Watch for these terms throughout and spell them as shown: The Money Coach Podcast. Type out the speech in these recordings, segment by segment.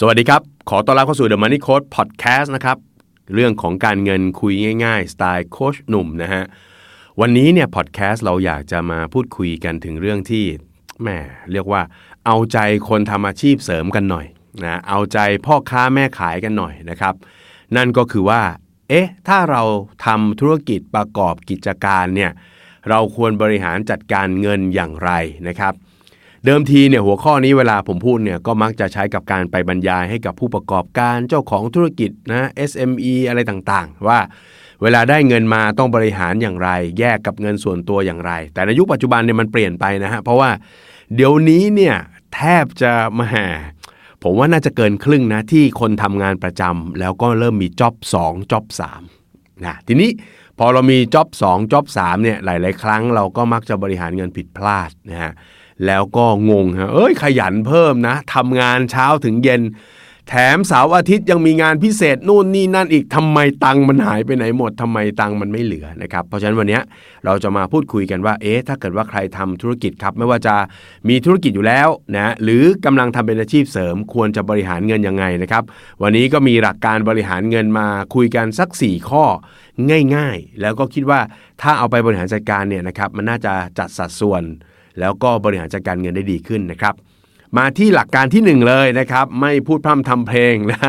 สวัสดีครับขอต้อนรับเข้าสู่ The Money Coach Podcast นะครับเรื่องของการเงินคุยง่ายๆสไตล์โค้ชหนุ่มนะฮะวันนี้เนี่ยพอดแคสต์เราอยากจะมาพูดคุยกันถึงเรื่องที่แหมเรียกว่าเอาใจคนทำอาชีพเสริมกันหน่อยนะเอาใจพ่อค้าแม่ขายกันหน่อยนะครับนั่นก็คือว่าถ้าเราทำธุรกิจประกอบกิจการเนี่ยเราควรบริหารจัดการเงินอย่างไรนะครับเดิมทีเนี่ยหัวข้อนี้เวลาผมพูดเนี่ยก็มักจะใช้กับการไปบรรยายให้กับผู้ประกอบการเจ้าของธุรกิจนะ SME อะไรต่างๆว่าเวลาได้เงินมาต้องบริหารอย่างไรแยกกับเงินส่วนตัวอย่างไรแต่ในยุคปัจจุบันเนี่ยมันเปลี่ยนไปนะฮะเพราะว่าเดี๋ยวนี้เนี่ยแทบจะมาผมว่าน่าจะเกินครึ่งนะที่คนทำงานประจำแล้วก็เริ่มมีจ็อบ2จ็อบ3นะทีนี้พอเรามีจ็อบ2จ็อบ3เนี่ยหลายๆครั้งเราก็มักจะบริหารเงินผิดพลาดนะฮะแล้วก็งงฮะขยันเพิ่มนะทำงานเช้าถึงเย็นแถมเสาร์อาทิตย์ยังมีงานพิเศษนู่นนี่นั่นอีกทำไมตังค์มันหายไปไหนหมดทำไมตังค์มันไม่เหลือนะครับเพราะฉะนั้นวันนี้เราจะมาพูดคุยกันว่าถ้าเกิดว่าใครทำธุรกิจครับไม่ว่าจะมีธุรกิจอยู่แล้วนะหรือกำลังทำเป็นอาชีพเสริมควรจะบริหารเงินยังไงนะครับวันนี้ก็มีหลักการบริหารเงินมาคุยกันสัก4ข้อง่ายๆแล้วก็คิดว่าถ้าเอาไปบริหารจัดการเนี่ยนะครับมันน่าจะจัดสัดส่วนแล้วก็บริหารจัดการเงินได้ดีขึ้นนะครับมาที่หลักการที่1เลยนะครับไม่พูดพร่ำทำเพลงนะ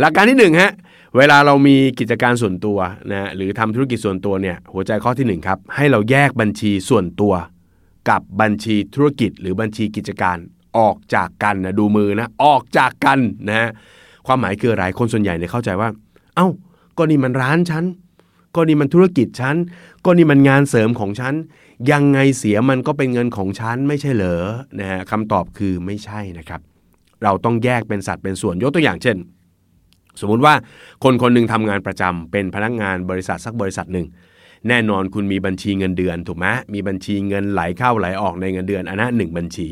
หลักการที่1ฮะเวลาเรามีกิจการส่วนตัวนะหรือทำธุรกิจส่วนตัวเนี่ยหัวใจข้อที่1ครับให้เราแยกบัญชีส่วนตัวกับบัญชีธุรกิจหรือบัญชีกิจการออกจากกันนะดูมือนะออกจากกันนะฮะความหมายคือหลายคนส่วนใหญ่เนี่ยเข้าใจว่าเอ้าก็นี่มันร้านฉันก็นี่มันธุรกิจฉันก็นี่มันงานเสริมของฉันยังไงเสียมันก็เป็นเงินของฉันไม่ใช่เหรอนะฮะคำตอบคือไม่ใช่นะครับเราต้องแยกเป็นสัดเป็นส่วนยกตัวอย่างเช่นสมมุติว่าคนๆนึงทำงานประจำเป็นพนักงานบริษัทสักบริษัทหนึ่งแน่นอนคุณมีบัญชีเงินเดือนถูกไหมมีบัญชีเงินไหลเข้าไหลออกในเงินเดือนอันนั้น1บัญชี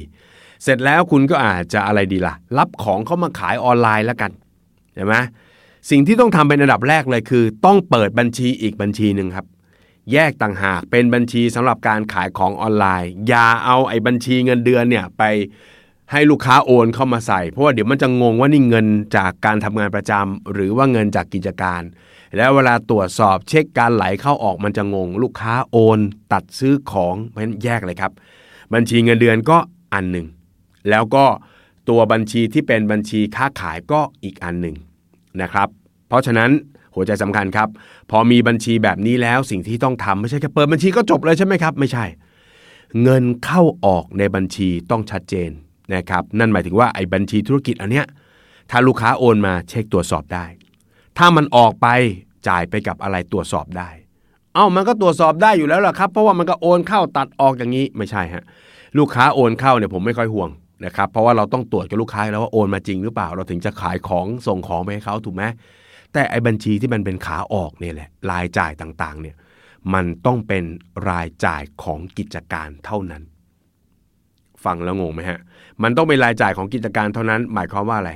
เสร็จแล้วคุณก็อาจจะอะไรดีล่ะรับของเข้ามาขายออนไลน์แล้วกันใช่ไหมสิ่งที่ต้องทำเป็นอันดับแรกเลยคือต้องเปิดบัญชีอีกบัญชีนึงครับแยกต่างหากเป็นบัญชีสำหรับการขายของออนไลน์อย่าเอาไอ้บัญชีเงินเดือนเนี่ยไปให้ลูกค้าโอนเข้ามาใส่เพราะว่าเดี๋ยวมันจะงงว่านี่เงินจากการทำงานประจำหรือว่าเงินจากกิจการแล้วเวลาตรวจสอบเช็คการไหลเข้าออกมันจะงงลูกค้าโอนตัดซื้อของเพราะฉะนั้นแยกเลยครับบัญชีเงินเดือนก็อันนึงแล้วก็ตัวบัญชีที่เป็นบัญชีค้าขายก็อีกอันนึงนะครับเพราะฉะนั้นหัวใจสำคัญครับพอมีบัญชีแบบนี้แล้วสิ่งที่ต้องทำไม่ใช่แค่เปิดบัญชีก็จบเลยใช่ไหมครับไม่ใช่เงินเข้าออกในบัญชีต้องชัดเจนนะครับนั่นหมายถึงว่าไอ้บัญชีธุรกิจอันเนี้ยถ้าลูกค้าโอนมาเช็คตรวจสอบได้ถ้ามันออกไปจ่ายไปกับอะไรตรวจสอบได้มันก็ตรวจสอบได้อยู่แล้วล่ะครับเพราะว่ามันก็โอนเข้าตัดออกอย่างนี้ไม่ใช่ฮะลูกค้าโอนเข้าเนี่ยผมไม่ค่อยห่วงนะครับเพราะว่าเราต้องตรวจกับลูกค้าแล้วว่าโอนมาจริงหรือเปล่าเราถึงจะขายของส่งของไปให้เขาถูกไหมแต่ไอ้บัญชีที่มันเป็นขาออกเนี่ยแหละรายจ่ายต่างๆเนี่ยมันต้องเป็นรายจ่ายของกิจการเท่านั้นฟังแล้วงงไหมฮะมันต้องเป็นรายจ่ายของกิจการเท่านั้นหมายความว่าอะไร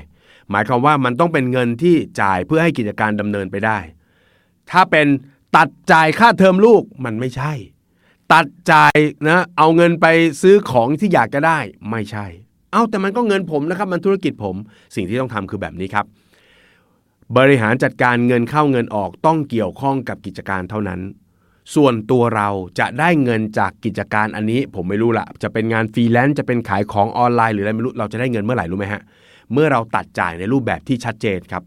หมายความว่ามันต้องเป็นเงินที่จ่ายเพื่อให้กิจการดำเนินไปได้ถ้าเป็นตัดจ่ายค่าเทอมลูกมันไม่ใช่ตัดจ่ายนะเอาเงินไปซื้อของที่อยากจะได้ไม่ใช่แต่มันก็เงินผมนะครับมันธุรกิจผมสิ่งที่ต้องทำคือแบบนี้ครับบริหารจัดการเงินเข้าเงินออกต้องเกี่ยวข้องกับกิจการเท่านั้นส่วนตัวเราจะได้เงินจากกิจการอันนี้ผมไม่รู้ละจะเป็นงานฟรีแลนซ์จะเป็นขายของออนไลน์หรืออะไรไม่รู้เราจะได้เงินเมื่อไหร่รู้ไหมฮะเมื่อเราตัดจ่ายในรูปแบบที่ชัดเจนครับ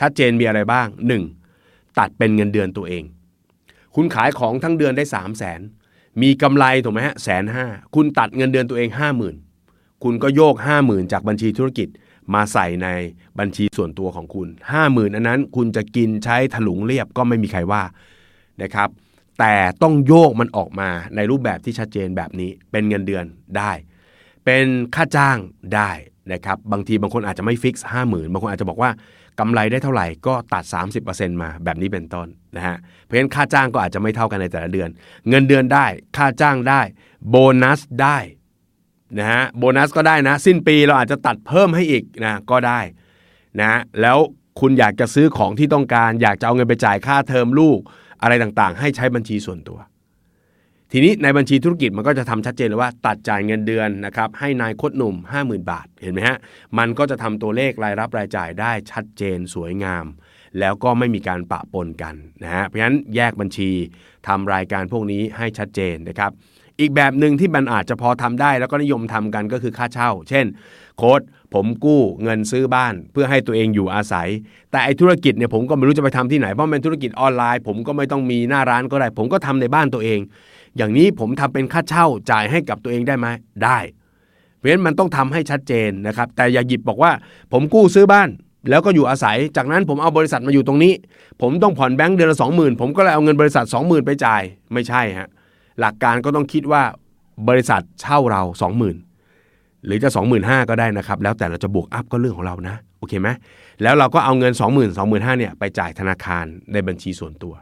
ชัดเจนมีอะไรบ้าง1ตัดเป็นเงินเดือนตัวเองคุณขายของทั้งเดือนได้ 300,000 มีกำไรถูกไหมฮะ 150,000 คุณตัดเงินเดือนตัวเอง 50,000คุณก็โยก 50,000 จากบัญชีธุรกิจมาใส่ในบัญชีส่วนตัวของคุณ 50,000 อันนั้นคุณจะกินใช้ถลุงเรียบก็ไม่มีใครว่านะครับแต่ต้องโยกมันออกมาในรูปแบบที่ชัดเจนแบบนี้เป็นเงินเดือนได้เป็นค่าจ้างได้นะครับบางทีบางคนอาจจะไม่ฟิกซ์ 50,000 บางคนอาจจะบอกว่ากำไรได้เท่าไหร่ก็ตัด 30% มาแบบนี้เป็นต้นนะฮะเพราะฉะนั้นค่าจ้างก็อาจจะไม่เท่ากันในแต่ละเดือนเงินเดือนได้ค่าจ้างได้โบนัสได้นะฮะโบนัสก็ได้นะสิ้นปีเราอาจจะตัดเพิ่มให้อีกนะก็ได้นะแล้วคุณอยากจะซื้อของที่ต้องการอยากจะเอาเงินไปจ่ายค่าเทอมลูกอะไรต่างๆให้ใช้บัญชีส่วนตัว ทีนี้ในบัญชีธุรกิจมันก็จะทำชัดเจนเลยว่าตัดจ่ายเงินเดือนนะครับให้นายโคตรหนุ่ม 50,000 บาทเห็นไหมฮะมันก็จะทำตัวเลขรายรับรายจ่ายได้ชัดเจนสวยงามแล้วก็ไม่มีการปะปนกันนะฮะเพราะฉะนั้นแยกบัญชีทำรายการพวกนี้ให้ชัดเจนนะครับอีกแบบนึงที่มันอาจจะพอทำได้แล้วก็นิยมทำกันก็คือค่าเช่าเช่นโค้ดผมกู้เงินซื้อบ้านเพื่อให้ตัวเองอยู่อาศัยแต่ไอ้ธุรกิจเนี่ยผมก็ไม่รู้จะไปทำที่ไหนเพราะเป็นธุรกิจออนไลน์ผมก็ไม่ต้องมีหน้าร้านก็ได้ผมก็ทำในบ้านตัวเองอย่างนี้ผมทำเป็นค่าเช่าจ่ายให้กับตัวเองได้ไหมได้เพราะฉะนั้นมันต้องทำให้ชัดเจนนะครับแต่อย่าหยิบบอกว่าผมกู้ซื้อบ้านแล้วก็อยู่อาศัยจากนั้นผมเอาบริษัทมาอยู่ตรงนี้ผมต้องผ่อนแบงค์เดือนละ 20,000 ผมก็เลยเอาเงินบริษัท 20,000 ไปจ่ายไม่ใช่ฮะหลักการก็ต้องคิดว่าบริษัทเช่าเรา 20,000 หรือจะ 25,000 ก็ได้นะครับแล้วแต่เราจะบวกอัพก็เรื่องของเรานะโอเคไหมแล้วเราก็เอาเงิน 20,000 25,000 เนี่ยไปจ่ายธนาคารในบัญชีส่วนตัว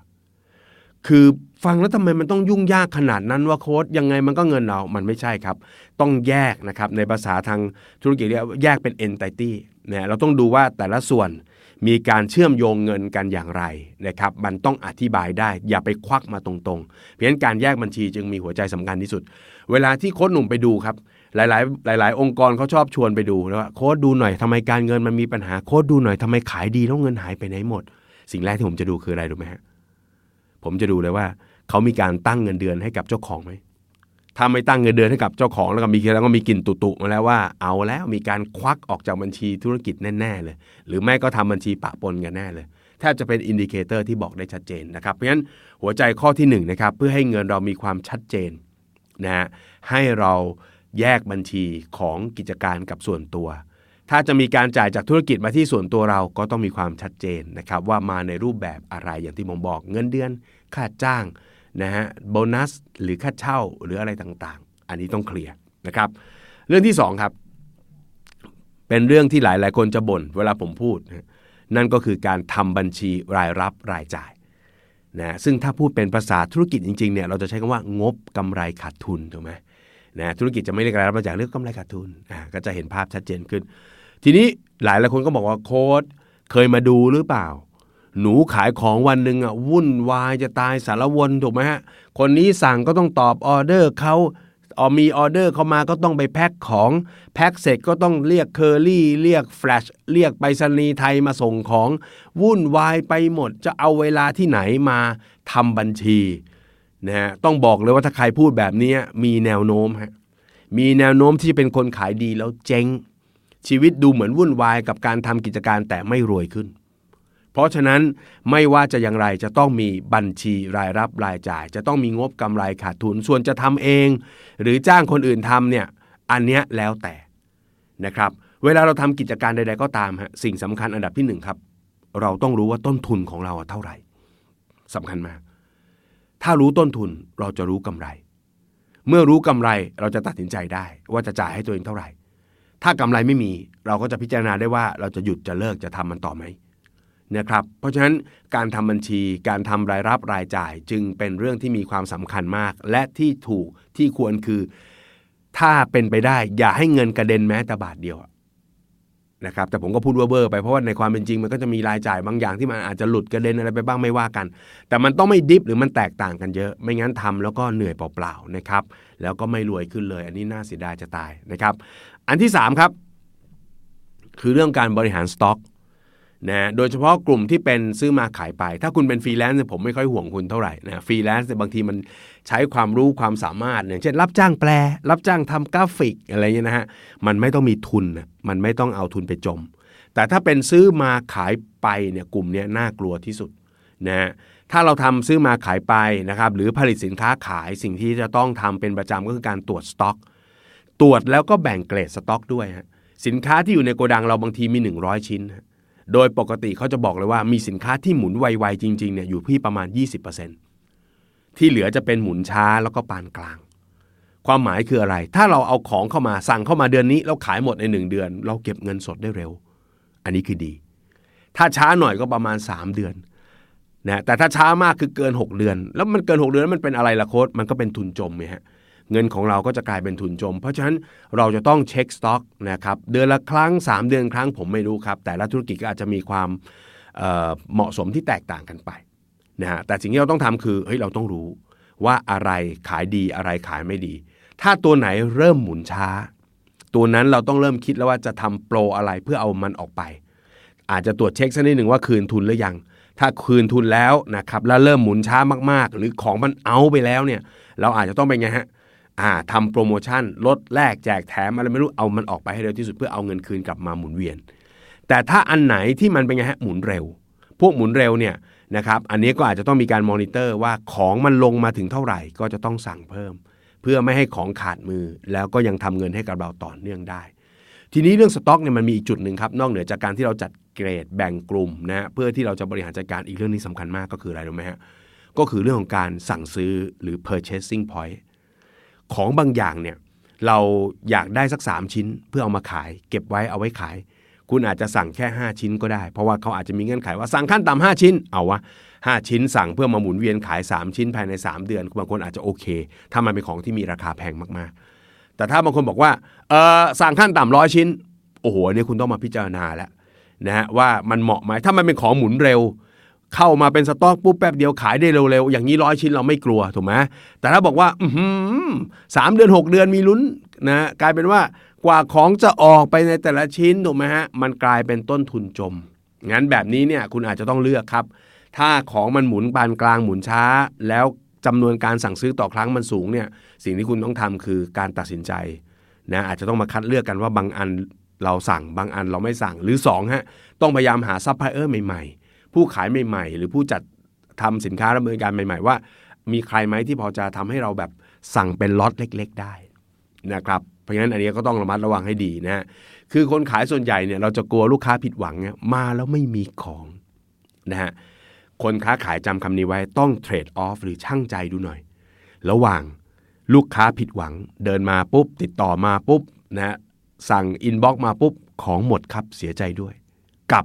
คือฟังแล้วทำไมมันต้องยุ่งยากขนาดนั้นว่าโค้ชยังไงมันก็เงินเรามันไม่ใช่ครับต้องแยกนะครับในภาษาทางธุรกิจเรียกแยกเป็น entity เนี่ยเราต้องดูว่าแต่ละส่วนมีการเชื่อมโยงเงินกันอย่างไรนะครับมันต้องอธิบายได้อย่าไปควักมาตรงๆเพราะฉะนั้นการแยกบัญชีจึงมีหัวใจสำคัญที่สุดเวลาที่โค้ชหนุ่มไปดูครับหลายองค์กรเขาชอบชวนไปดูแล้วว่าโค้ชดูหน่อยทำไมการเงินมันมีปัญหาโค้ชดูหน่อยทำไมขายดีแล้วเงินหายไปไหนหมดสิ่งแรกที่ผมจะดูคืออะไรรู้ไหมฮะผมจะดูเลยว่าเขามีการตั้งเงินเดือนให้กับเจ้าของไหมถ้าไม่ตั้งเงินเดือนให้กับเจ้าของแล้วก็มีกลิ่นตุๆมาแล้วว่าเอาแล้วมีการควักออกจากบัญชีธุรกิจแน่ๆเลยหรือไม่ก็ทำบัญชีปะปนกันแน่เลยแทบจะเป็นอินดิเคเตอร์ที่บอกได้ชัดเจนนะครับเพราะฉะนั้นหัวใจข้อที่1นะครับเพื่อให้เงินเรามีความชัดเจนนะฮะให้เราแยกบัญชีของกิจการกับส่วนตัวถ้าจะมีการจ่ายจากธุรกิจมาที่ส่วนตัวเราก็ต้องมีความชัดเจนนะครับว่ามาในรูปแบบอะไรอย่างที่ผมบอกเงินเดือนค่าจ้างนะฮะโบนัสหรือค่าเช่าหรืออะไรต่างๆอันนี้ต้องเคลียร์นะครับเรื่องที่2ครับเป็นเรื่องที่หลายๆคนจะบ่นเวลาผมพูดนั่นก็คือการทำบัญชีรายรับรายจ่ายนะซึ่งถ้าพูดเป็นภาษาธุรกิจจริงๆเนี่ยเราจะใช้คำว่างบกำไรขาดทุนถูกไหมนะธุรกิจจะไม่เรียกรายรับรายจ่ายเรียกกำไรขาดทุนก็จะเห็นภาพชัดเจนขึ้นทีนี้หลายคนก็บอกว่าโค้ชเคยมาดูหรือเปล่าหนูขายของวันหนึ่งอ่ะวุ่นวายจะตายสารวนถูกไหมฮะคนนี้สั่งก็ต้องตอบออเดอร์เขามีออเดอร์เขามาก็ต้องไปแพ็คของแพ็คเสร็จก็ต้องเรียกเคอรี่เรียกแฟลชเรียกไปรษณีย์ไทยมาส่งของวุ่นวายไปหมดจะเอาเวลาที่ไหนมาทำบัญชีนะฮะต้องบอกเลยว่าถ้าใครพูดแบบนี้มีแนวโน้มฮะมีแนวโน้มที่จะเป็นคนขายดีแล้วเจ๊งชีวิตดูเหมือนวุ่นวายกับการทำกิจการแต่ไม่รวยขึ้นเพราะฉะนั้นไม่ว่าจะอย่างไรจะต้องมีบัญชีรายรับรายจ่ายจะต้องมีงบกำไรขาดทุนส่วนจะทำเองหรือจ้างคนอื่นทำเนี่ยอันเนี้ยแล้วแต่นะครับเวลาเราทำกิจการใดๆก็ตามฮะสิ่งสำคัญอันดับที่1ครับเราต้องรู้ว่าต้นทุนของเราเท่าไหร่สำคัญมากถ้ารู้ต้นทุนเราจะรู้กำไรเมื่อรู้กำไรเราจะตัดสินใจได้ว่าจะจ่ายให้ตัวเองเท่าไหร่ถ้ากำไรไม่มีเราก็จะพิจารณาได้ว่าเราจะหยุดจะเลิกจะทำมันต่อไหมนะครับเพราะฉะนั้นการทำบัญชีการทำรายรับรายจ่ายจึงเป็นเรื่องที่มีความสำคัญมากและที่ถูกที่ควรคือถ้าเป็นไปได้อย่าให้เงินกระเด็นแม้แต่บาทเดียวนะครับแต่ผมก็พูดเว่อร์ไปเพราะว่าในความเป็นจริงมันก็จะมีรายจ่ายบางอย่างที่มันอาจจะหลุดกระเด็นอะไรไปบ้างไม่ว่ากันแต่มันต้องไม่ดิฟหรือมันแตกต่างกันเยอะไม่งั้นทำแล้วก็เหนื่อยเปล่าๆนะครับแล้วก็ไม่รวยขึ้นเลยอันนี้น่าเสียดายจะตายนะครับอันที่3ครับคือเรื่องการบริหารสต็อกนะโดยเฉพาะกลุ่มที่เป็นซื้อมาขายไปถ้าคุณเป็นฟรีแลนซ์ผมไม่ค่อยห่วงคุณเท่าไหร่นะฟรีแลนซ์บางทีมันใช้ความรู้ความสามารถอย่างเช่นรับจ้างแปลรับจ้างทำกราฟิกอะไรเงี้ยนะฮะมันไม่ต้องมีทุนมันไม่ต้องเอาทุนไปจมแต่ถ้าเป็นซื้อมาขายไปเนี่ยกลุ่มนี้น่ากลัวที่สุดนะถ้าเราทำซื้อมาขายไปนะครับหรือผลิตสินค้าขายสิ่งที่จะต้องทำเป็นประจำก็คือการตรวจสต็อกตรวจแล้วก็แบ่งเกรดสต็อกด้วยฮะสินค้าที่อยู่ในโกดังเราบางทีมี100ชิ้นโดยปกติเขาจะบอกเลยว่ามีสินค้าที่หมุนไวๆจริงๆเนี่ยอยู่ที่ประมาณ 20% ที่เหลือจะเป็นหมุนช้าแล้วก็ปานกลางความหมายคืออะไรถ้าเราเอาของเข้ามาสั่งเข้ามาเดือนนี้แล้วขายหมดใน1เดือนเราเก็บเงินสดได้เร็วอันนี้คือดีถ้าช้าหน่อยก็ประมาณ3เดือนนะแต่ถ้าช้ามากคือเกิน6เดือนแล้วมันเกิน6เดือนแล้วมันเป็นอะไรล่ะโค้ชมันก็เป็นทุนจมไงฮะเงินของเราก็จะกลายเป็นทุนจมเพราะฉะนั้นเราจะต้องเช็คสต็อกนะครับเดือนละครั้ง3เดือนครั้งผมไม่รู้ครับแต่ละธุรกิจก็อาจจะมีความเหมาะสมที่แตกต่างกันไปนะฮะแต่สิ่งที่เราต้องทำคือเฮ้ยเราต้องรู้ ว่าอะไรขายดีอะไรขายไม่ดีถ้าตัวไหนเริ่มหมุนช้าตัวนั้นเราต้องเริ่มคิดแล้วว่าจะทำโปรอะไรเพื่อเอามันออกไปอาจจะตรวจเช็คสักนิดหนึ่งว่าคืนทุนหรือยังถ้าคืนทุนแล้วนะครับแล้วเริ่มหมุนช้ามากๆหรือของมันเอาไปแล้วเนี่ยเราอาจจะต้องเป็นไงฮะทำโปรโมชั่นลดแลกแจกแถมอะไรไม่รู้เอามันออกไปให้เร็วที่สุดเพื่อเอาเงินคืนกลับมาหมุนเวียนแต่ถ้าอันไหนที่มันเป็นไงฮะหมุนเร็วพวกหมุนเร็วเนี่ยนะครับอันนี้ก็อาจจะต้องมีการมอนิเตอร์ว่าของมันลงมาถึงเท่าไหร่ก็จะต้องสั่งเพิ่มเพื่อไม่ให้ของขาดมือแล้วก็ยังทำเงินให้กับเราต่อเนื่องได้ทีนี้เรื่องสต็อกเนี่ยมันมีอีกจุดหนึ่งครับนอกเหนือจากการที่เราจัดเกรดแบ่งกลุ่มนะเพื่อที่เราจะบริหารจัดการอีกเรื่องนี้สำคัญมากก็คืออะไรรู้ไหมฮะก็คือเรื่องของการสั่งซื้อหรือ purchasing point ของบางอย่างเนี่ยเราอยากได้สัก3ชิ้นเพื่อเอามาขายเก็บไว้เอาไว้ขายคุณอาจจะสั่งแค่5ชิ้นก็ได้เพราะว่าเขาอาจจะมีเงื่อนไขว่าสั่งขั้นต่ำ5ชิ้นเอาวะ5ชิ้นสั่งเพื่อมาหมุนเวียนขาย3ชิ้นภายใน3เดือนบางคนอาจจะโอเคถ้ามันเป็นของที่มีราคาแพงมากๆแต่ถ้าบางคนบอกว่าสั่งขั้นต่ำ100ชิ้นโอ้โหเนี่ยคุณต้องมาพิจารณาแล้วนะฮะว่ามันเหมาะไหมถ้ามันเป็นของหมุนเร็วเข้ามาเป็นสต็อกปุ๊บแป๊บเดียวขายได้เร็วๆอย่างนี้100ชิ้นเราไม่กลัวถูกไหมแต่ถ้าบอกว่า3เดือน6เดือนมีลุ้นนะกลายเป็นว่ากว่าของจะออกไปในแต่ละชิ้นถูกไหมฮะมันกลายเป็นต้นทุนจมงั้นแบบนี้เนี่ยคุณอาจจะต้องเลือกครับถ้าของมันหมุนปานกลางหมุนช้าแล้วจำนวนการสั่งซื้อต่อครั้งมันสูงเนี่ยสิ่งที่คุณต้องทำคือการตัดสินใจนะอาจจะต้องมาคัดเลือกกันว่าบางอันเราสั่งบางอันเราไม่สั่งหรือ2ฮะต้องพยายามหาซัพพลายเออร์ใหม่ๆผู้ขายใหม่ๆหรือผู้จัดทำสินค้าดำเนินการใหม่ๆว่ามีใครไหมที่พอจะทำให้เราแบบสั่งเป็นล็อตเล็กๆได้นะครับเพราะฉะนั้นอันนี้ก็ต้องระมัดระวังให้ดีนะฮะคือคนขายส่วนใหญ่เนี่ยเราจะกลัวลูกค้าผิดหวังเนี่ยมาแล้วไม่มีของนะฮะคนค้าขายจำคำนี้ไว้ต้องเทรดออฟหรือชั่งใจดูหน่อยระหว่างลูกค้าผิดหวังเดินมาปุ๊บติดต่อมาปุ๊บนะฮะสั่งอินบ็อกซ์มาปุ๊บของหมดครับเสียใจด้วยกับ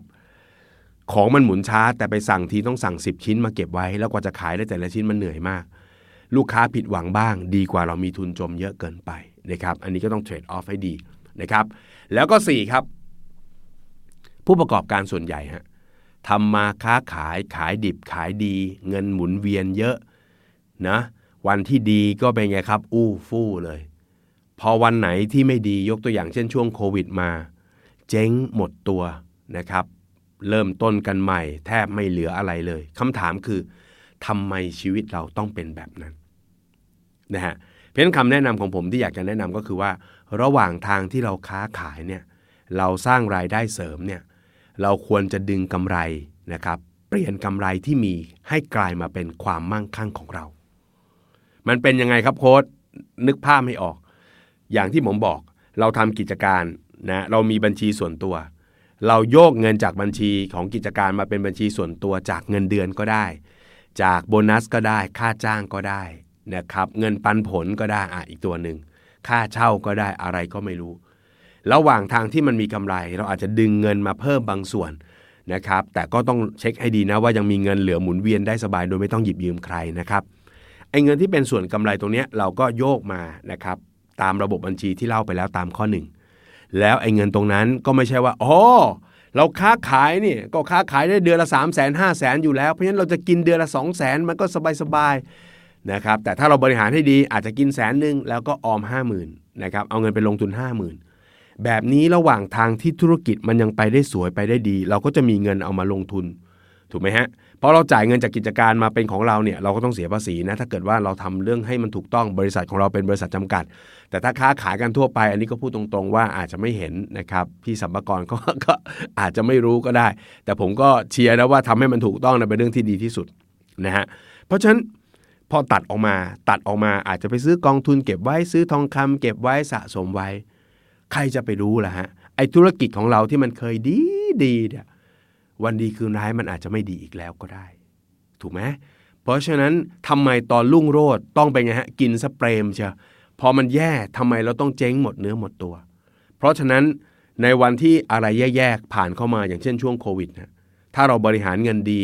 ของมันหมุนช้าแต่ไปสั่งทีต้องสั่ง10ชิ้นมาเก็บไว้แล้วกว่าจะขายได้แต่ละชิ้นมันเหนื่อยมากลูกค้าผิดหวังบ้างดีกว่าเรามีทุนจมเยอะเกินไปนะครับอันนี้ก็ต้องเทรดออฟให้ดีนะครับแล้วก็4ครับผู้ประกอบการส่วนใหญ่ฮะทำมาค้าขายขายดิบขายดีเงินหมุนเวียนเยอะนะวันที่ดีก็เป็นไงครับอู้ฟู่เลยพอวันไหนที่ไม่ดียกตัวอย่างเช่นช่วงโควิดมาเจ๊งหมดตัวนะครับเริ่มต้นกันใหม่แทบไม่เหลืออะไรเลยคำถามคือทำไมชีวิตเราต้องเป็นแบบนั้นนะฮะเพียงคำแนะนำของผมที่อยากจะแนะนำก็คือว่าระหว่างทางที่เราค้าขายเนี่ยเราสร้างรายได้เสริมเนี่ยเราควรจะดึงกำไรนะครับเปลี่ยนกำไรที่มีให้กลายมาเป็นความมั่งคั่งของเรามันเป็นยังไงครับโค้ชนึกภาพไม่ออกอย่างที่ผมบอกเราทำกิจการนะเรามีบัญชีส่วนตัวเราโยกเงินจากบัญชีของกิจการมาเป็นบัญชีส่วนตัวจากเงินเดือนก็ได้จากโบนัสก็ได้ค่าจ้างก็ได้นะครับเงินปันผลก็ได้อีกตัวหนึ่งค่าเช่าก็ได้อะไรก็ไม่รู้ระหว่างทางที่มันมีกำไรเราอาจจะดึงเงินมาเพิ่มบางส่วนนะครับแต่ก็ต้องเช็คให้ดีนะว่ายังมีเงินเหลือหมุนเวียนได้สบายโดยไม่ต้องหยิบยืมใครนะครับไอ้เงินที่เป็นส่วนกำไรตรงนี้เราก็โยกมานะครับตามระบบบัญชีที่เล่าไปแล้วตามข้อหนึ่งแล้วไอ้เงินตรงนั้นก็ไม่ใช่ว่าอ๋อเราค้าขายนี่ก็ค้าขายได้เดือนละ 300,000 500,000 อยู่แล้วเพราะฉะนั้นเราจะกินเดือนละ 200,000 มันก็สบายๆนะครับแต่ถ้าเราบริหารให้ดีอาจจะกิน 100,000 แล้วก็ออม 50,000 นะครับเอาเงินไปลงทุน 50,000 แบบนี้ระหว่างทางที่ธุรกิจมันยังไปได้สวยไปได้ดีเราก็จะมีเงินเอามาลงทุนถูกไหมฮะเพราะเราจ่ายเงินจากกิจการมาเป็นของเราเนี่ยเราก็ต้องเสียภาษีนะถ้าเกิดว่าเราทำเรื่องให้มันถูกต้องบริษัทของเราเป็นบริษัทจำกัดแต่ถ้าค้าขายกันทั่วไปอันนี้ก็พูดตรงๆว่าอาจจะไม่เห็นนะครับพี่สรรพากรก็อาจจะไม่รู้ก็ได้แต่ผมก็เชียร์นะว่าทำให้มันถูกต้องนะเป็นเรื่องที่ดีที่สุดนะฮะเพราะฉะนั้นพอตัดออกมาอาจจะไปซื้อกองทุนเก็บไว้ซื้อทองคำเก็บไว้สะสมไว้ใครจะไปรู้ล่ะฮะไอ้ธุรกิจของเราที่มันเคยดีเนี่ยวันดีคืนร้ายมันอาจจะไม่ดีอีกแล้วก็ได้ถูกไหมเพราะฉะนั้นทำไมตอนรุ่งโรจน์ต้องไปไงฮะกินสเปรมเชียวพอมันแย่ทำไมเราต้องเจ๊งหมดเนื้อหมดตัวเพราะฉะนั้นในวันที่อะไรแย่ๆผ่านเข้ามาอย่างเช่นช่วงโควิดนะถ้าเราบริหารเงินดี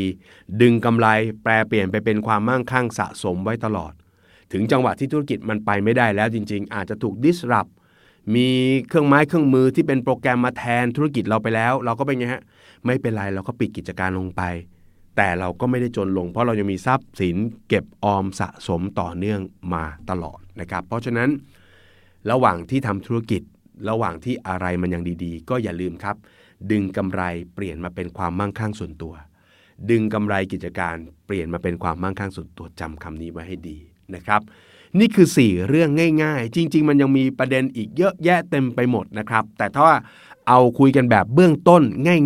ดึงกำไรแปรเปลี่ยนไปเป็นความมั่งคั่งสะสมไว้ตลอดถึงจังหวะที่ธุรกิจมันไปไม่ได้แล้วจริงๆอาจจะถูก disruptมีเครื่องไม้เครื่องมือที่เป็นโปรแกรมมาแทนธุรกิจเราไปแล้วเราก็เป็นไงฮะไม่เป็นไรเราก็ปิดกิจการลงไป แต่เราก็ไม่ได้จนลงเพราะเรายังมีทรัพย์สินเก็บออมสะสมต่อเนื่องมาตลอดนะครับเพราะฉะนั้นระหว่างที่ทำธุรกิจระหว่างที่อะไรมันยังดีๆก็อย่าลืมครับดึงกำไรเปลี่ยนมาเป็นความมั่งคั่งส่วนตัวดึงกำไรกิจการเปลี่ยนมาเป็นความมั่งคั่งส่วนตัวจำคำนี้ไว้ให้ดีนะครับนี่คือ4เรื่องง่ายๆจริงๆมันยังมีประเด็นอีกเยอะแยะเต็มไปหมดนะครับแต่ถ้าเอาคุยกันแบบเบื้องต้น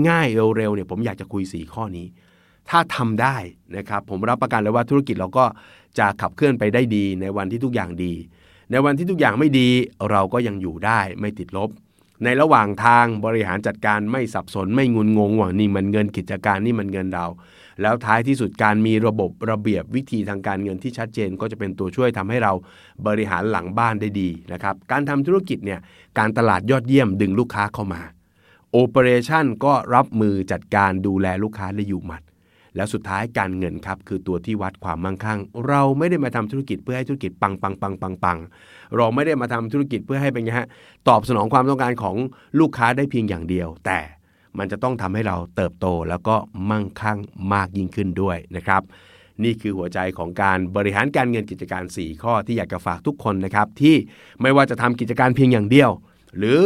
ง่ายๆเร็วๆเนี่ยผมอยากจะคุย4ข้อนี้ถ้าทำได้นะครับผมรับประกันเลยว่าธุรกิจเราก็จะขับเคลื่อนไปได้ดีในวันที่ทุกอย่างดีในวันที่ทุกอย่างไม่ดีเราก็ยังอยู่ได้ไม่ติดลบในระหว่างทางบริหารจัดการไม่สับสนไม่งุนงงว่านี่มันเงินกิจการนี่มันเงินเราแล้วท้ายที่สุดการมีระบบระเบียบวิธีทางการเงินที่ชัดเจนก็จะเป็นตัวช่วยทำให้เราบริหารหลังบ้านได้ดีนะครับการทำธุรกิจเนี่ยการตลาดยอดเยี่ยมดึงลูกค้าเข้ามาโอเปอเรชั่นก็รับมือจัดการดูแลลูกค้าและอยู่หมัดแล้วสุดท้ายการเงินครับคือตัวที่วัดความมั่งคั่งเราไม่ได้มาทำธุรกิจเพื่อให้ธุรกิจปังเราไม่ได้มาทำธุรกิจเพื่อให้เป็นไงฮะตอบสนองความต้องการของลูกค้าได้เพียงอย่างเดียวแต่มันจะต้องทำให้เราเติบโตแล้วก็มั่งคั่งมากยิ่งขึ้นด้วยนะครับนี่คือหัวใจของการบริหารการเงินกิจการ4ข้อที่อยากจะฝากทุกคนนะครับที่ไม่ว่าจะทำกิจการเพียงอย่างเดียวหรือ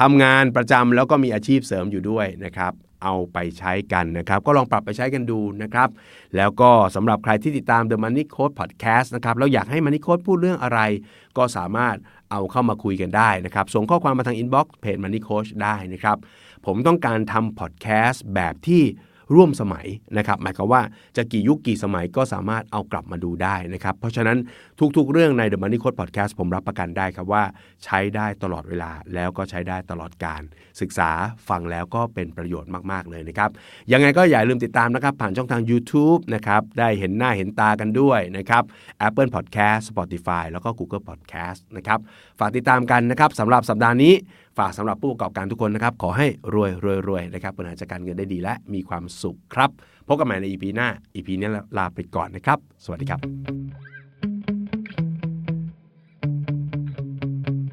ทำงานประจำแล้วก็มีอาชีพเสริมอยู่ด้วยนะครับเอาไปใช้กันนะครับก็ลองปรับไปใช้กันดูนะครับแล้วก็สำหรับใครที่ติดตาม The Money Coach Podcast นะครับแล้วอยากให้ Money Coach พูดเรื่องอะไรก็สามารถเอาเข้ามาคุยกันได้นะครับส่งข้อความมาทาง Inbox เพจ Money Coach ได้นะครับผมต้องการทำ Podcast แบบที่ร่วมสมัยนะครับหมายความว่าจะกี่ยุคกี่สมัยก็สามารถเอากลับมาดูได้นะครับเพราะฉะนั้นทุกๆเรื่องใน The Money Coach Podcast ผมรับประกันได้ครับว่าใช้ได้ตลอดเวลาแล้วก็ใช้ได้ตลอดการศึกษาฟังแล้วก็เป็นประโยชน์มากๆเลยนะครับยังไงก็อย่าลืมติดตามนะครับผ่านช่องทาง YouTube นะครับได้เห็นหน้าเห็นตากันด้วยนะครับ Apple Podcast Spotify แล้วก็ Google Podcast นะครับฝากติดตามกันนะครับสำหรับสัปดาห์นี้ฝากสำหรับผู้ประกอบการทุกคนนะครับขอให้รวยๆๆนะครับบริหารจัดการเงินได้ดีและมีความสุขครับพบกันใหม่ใน EP หน้า EP นี้ลาไปก่อนนะครับสวัสดีครับ